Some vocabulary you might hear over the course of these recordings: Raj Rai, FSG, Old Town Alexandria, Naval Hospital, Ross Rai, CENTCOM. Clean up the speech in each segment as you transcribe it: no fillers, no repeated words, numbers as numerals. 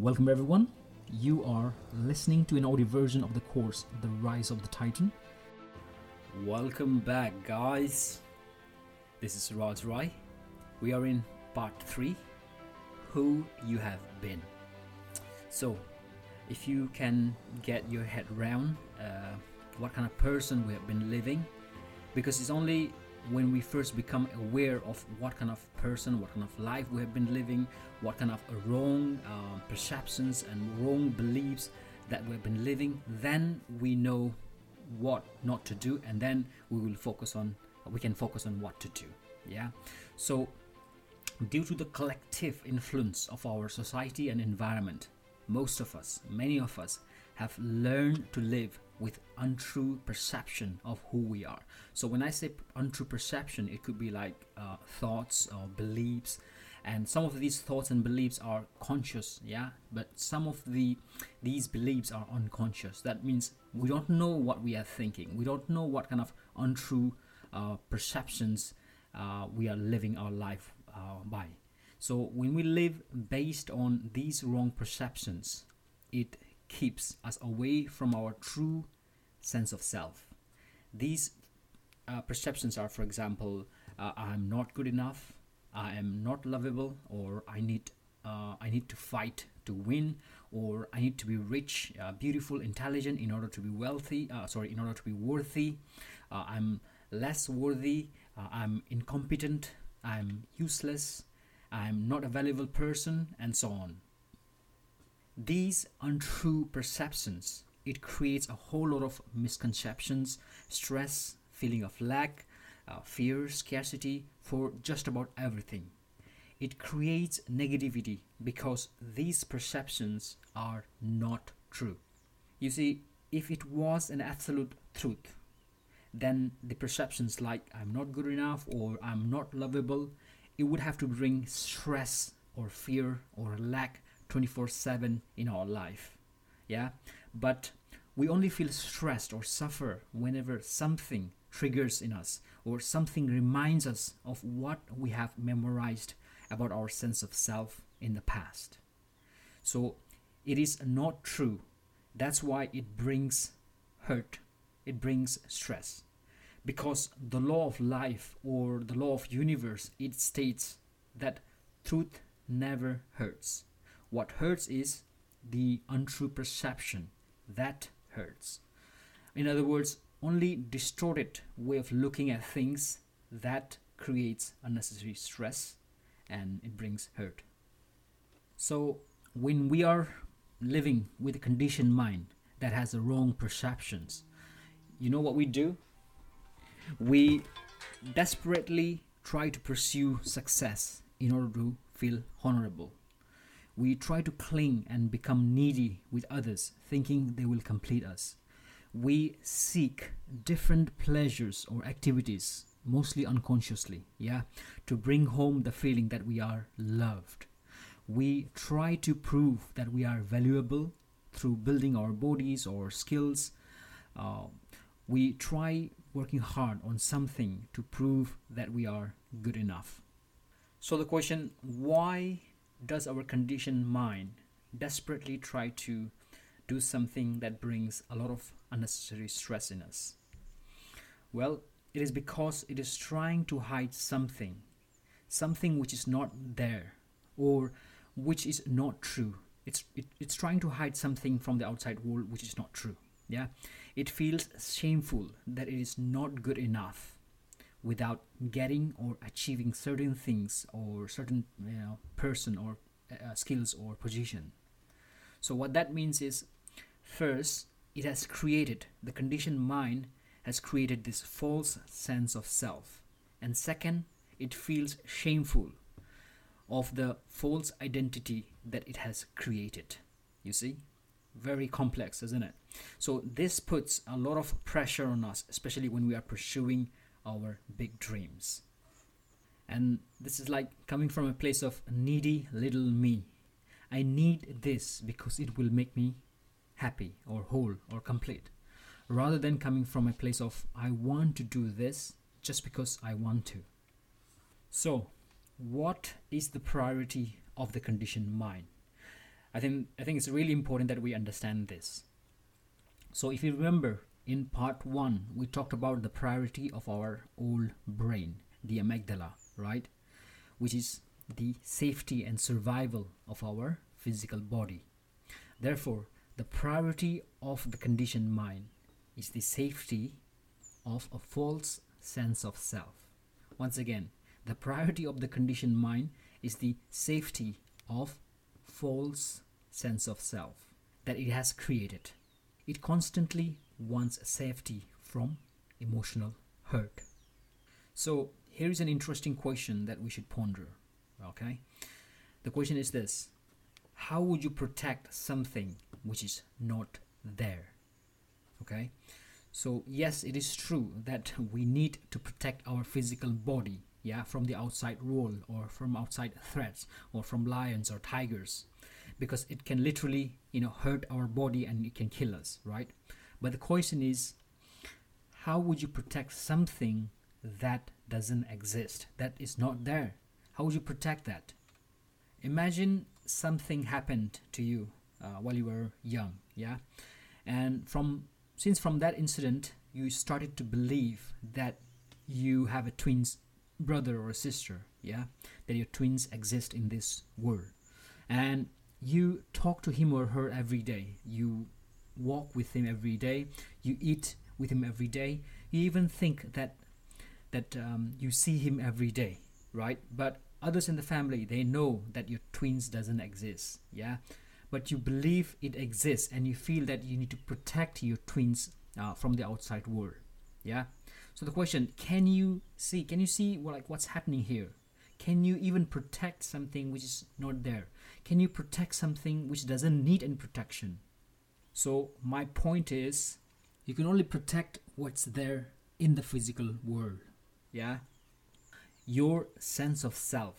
Welcome everyone, you are listening to an audio version of the course The Rise of the Titan. Welcome back guys, this is Raj Rai. We are in part 3, Who You Have Been. So, if you can get your head around what kind of person we have been living, because it's only when we first become aware of what kind of person, what kind of life we have been living, what kind of wrong perceptions and wrong beliefs that we have been living, then we know what not to do, and then we can focus on what to do. Yeah. So due to the collective influence of our society and environment, many of us have learned to live with untrue perception of who we are. So when I say untrue perception, it could be like thoughts or beliefs, and some of these thoughts and beliefs are conscious, but some of these beliefs are unconscious. That means we don't know what we are thinking, we don't know what kind of untrue perceptions we are living our life by. So when we live based on these wrong perceptions, it keeps us away from our true sense of self. These perceptions are, for example, I am not good enough, I am not lovable, or I need to fight to win, or I need to be rich, beautiful, intelligent in order to be worthy. I'm less worthy, I'm incompetent, I'm useless, I'm not a valuable person, and so on. These untrue perceptions, it creates a whole lot of misconceptions, stress, feeling of lack, fear, scarcity for just about everything. It creates negativity because these perceptions are not true. You see, if it was an absolute truth, then the perceptions like I'm not good enough or I'm not lovable, it would have to bring stress or fear or lack 24/7 in our life. But we only feel stressed or suffer whenever something triggers in us or something reminds us of what we have memorized about our sense of self in the past. So it is not true. That's why it brings hurt, it brings stress, because the law of life or the law of universe, it states that truth never hurts. What hurts is the untrue perception. That hurts. In other words, only distorted way of looking at things, that creates unnecessary stress and it brings hurt. So when we are living with a conditioned mind that has the wrong perceptions, you know what we do? We desperately try to pursue success in order to feel honorable. We try to cling and become needy with others, thinking they will complete us. We seek different pleasures or activities, mostly unconsciously, to bring home the feeling that we are loved. We try to prove that we are valuable through building our bodies or skills. We try working hard on something to prove that we are good enough. So the question, why does our conditioned mind desperately try to do something that brings a lot of unnecessary stress in us? Well, it is because it is trying to hide something which is not there or which is not true. It's trying to hide something from the outside world which is not true. It feels shameful that it is not good enough without getting or achieving certain things or certain person or skills or position. So what that means is, first, the conditioned mind has created this false sense of self, and second, it feels shameful of the false identity that it has created. You see? Very complex, isn't it? So this puts a lot of pressure on us, especially when we are pursuing our big dreams. And this is like coming from a place of needy little me. I need this because it will make me happy or whole or complete, rather than coming from a place of I want to do this just because I want to. So what is the priority of the conditioned mind? I think it's really important that we understand this. So if you remember, in part 1, we talked about the priority of our old brain, the amygdala, right? Which is the safety and survival of our physical body. Therefore, the priority of the conditioned mind is the safety of a false sense of self. Once again, the priority of the conditioned mind is the safety of false sense of self that it has created. It constantly wants safety from emotional hurt. So here is an interesting question that we should ponder, okay? The question is this: how would you protect something which is not there? Okay? So yes, it is true that we need to protect our physical body, yeah, from the outside world or from outside threats or from lions or tigers, because it can literally, hurt our body and it can kill us, right? But the question is, how would you protect something that doesn't exist, that is not there? How would you protect that? Imagine something happened to you while you were young, yeah? And from that incident, you started to believe that you have a twin brother or a sister, yeah? That your twins exist in this world. And you talk to him or her every day. You walk with him every day. You eat with him every day. You even think that you see him every day, right? But others in the family, they know that your twins doesn't exist, yeah? But you believe it exists and you feel that you need to protect your twins from the outside world, yeah? So the question, can you see what's happening here? Can you even protect something which is not there? Can you protect something which doesn't need any protection? So my point is, you can only protect what's there in the physical world, yeah? Your sense of self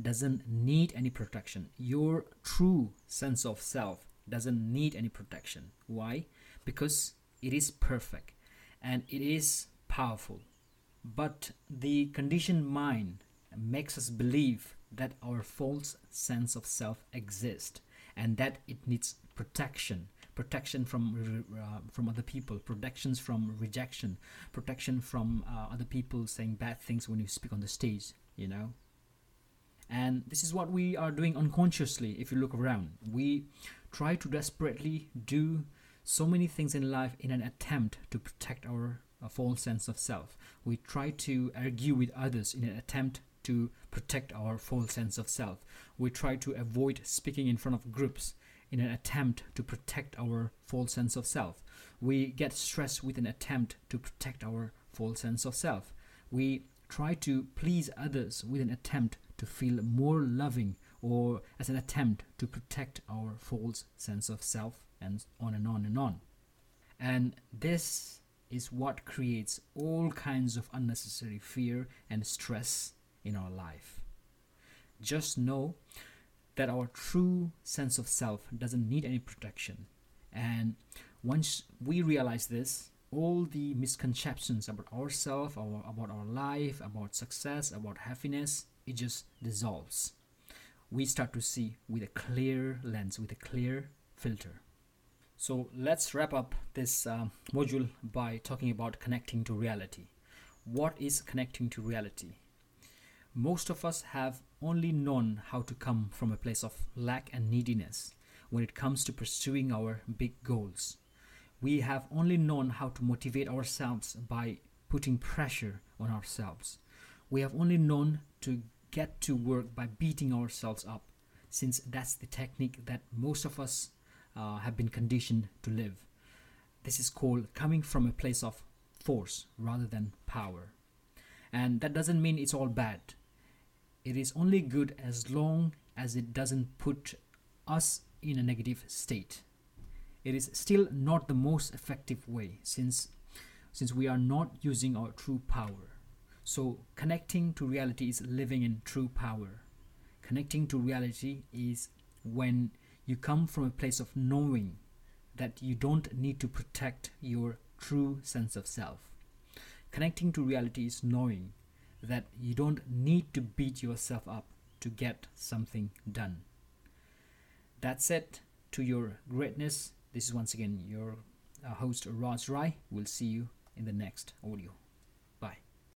doesn't need any protection. Your true sense of self doesn't need any protection. Why? Because it is perfect and it is powerful. But the conditioned mind makes us believe that our false sense of self exists and that it needs protection from other people, protections from rejection, protection from other people saying bad things when you speak on the stage, And this is what we are doing unconsciously. If you look around, we try to desperately do so many things in life in an attempt to protect our false sense of self. We try to argue with others in an attempt to protect our false sense of self. We try to avoid speaking in front of groups in an attempt to protect our false sense of self. We get stressed with an attempt to protect our false sense of self. We try to please others with an attempt to feel more loving, or as an attempt to protect our false sense of self, and on and on and on. And this is what creates all kinds of unnecessary fear and stress in our life. Just know that our true sense of self doesn't need any protection. And once we realize this, all the misconceptions about ourselves, about our life, about success, about happiness, it just dissolves. We start to see with a clear lens, with a clear filter. So let's wrap up this module by talking about connecting to reality. What is connecting to reality? Most of us have only known how to come from a place of lack and neediness when it comes to pursuing our big goals. We have only known how to motivate ourselves by putting pressure on ourselves. We have only known to get to work by beating ourselves up, since that's the technique that most of us have been conditioned to live. This is called coming from a place of force rather than power. And that doesn't mean it's all bad. It is only good as long as it doesn't put us in a negative state. It is still not the most effective way, since we are not using our true power. So connecting to reality is living in true power. Connecting to reality is when you come from a place of knowing that you don't need to protect your true sense of self. Connecting to reality is knowing that you don't need to beat yourself up to get something done. That's it. To your greatness. This is once again your host Ross Rai. We'll see you in the next audio. Bye.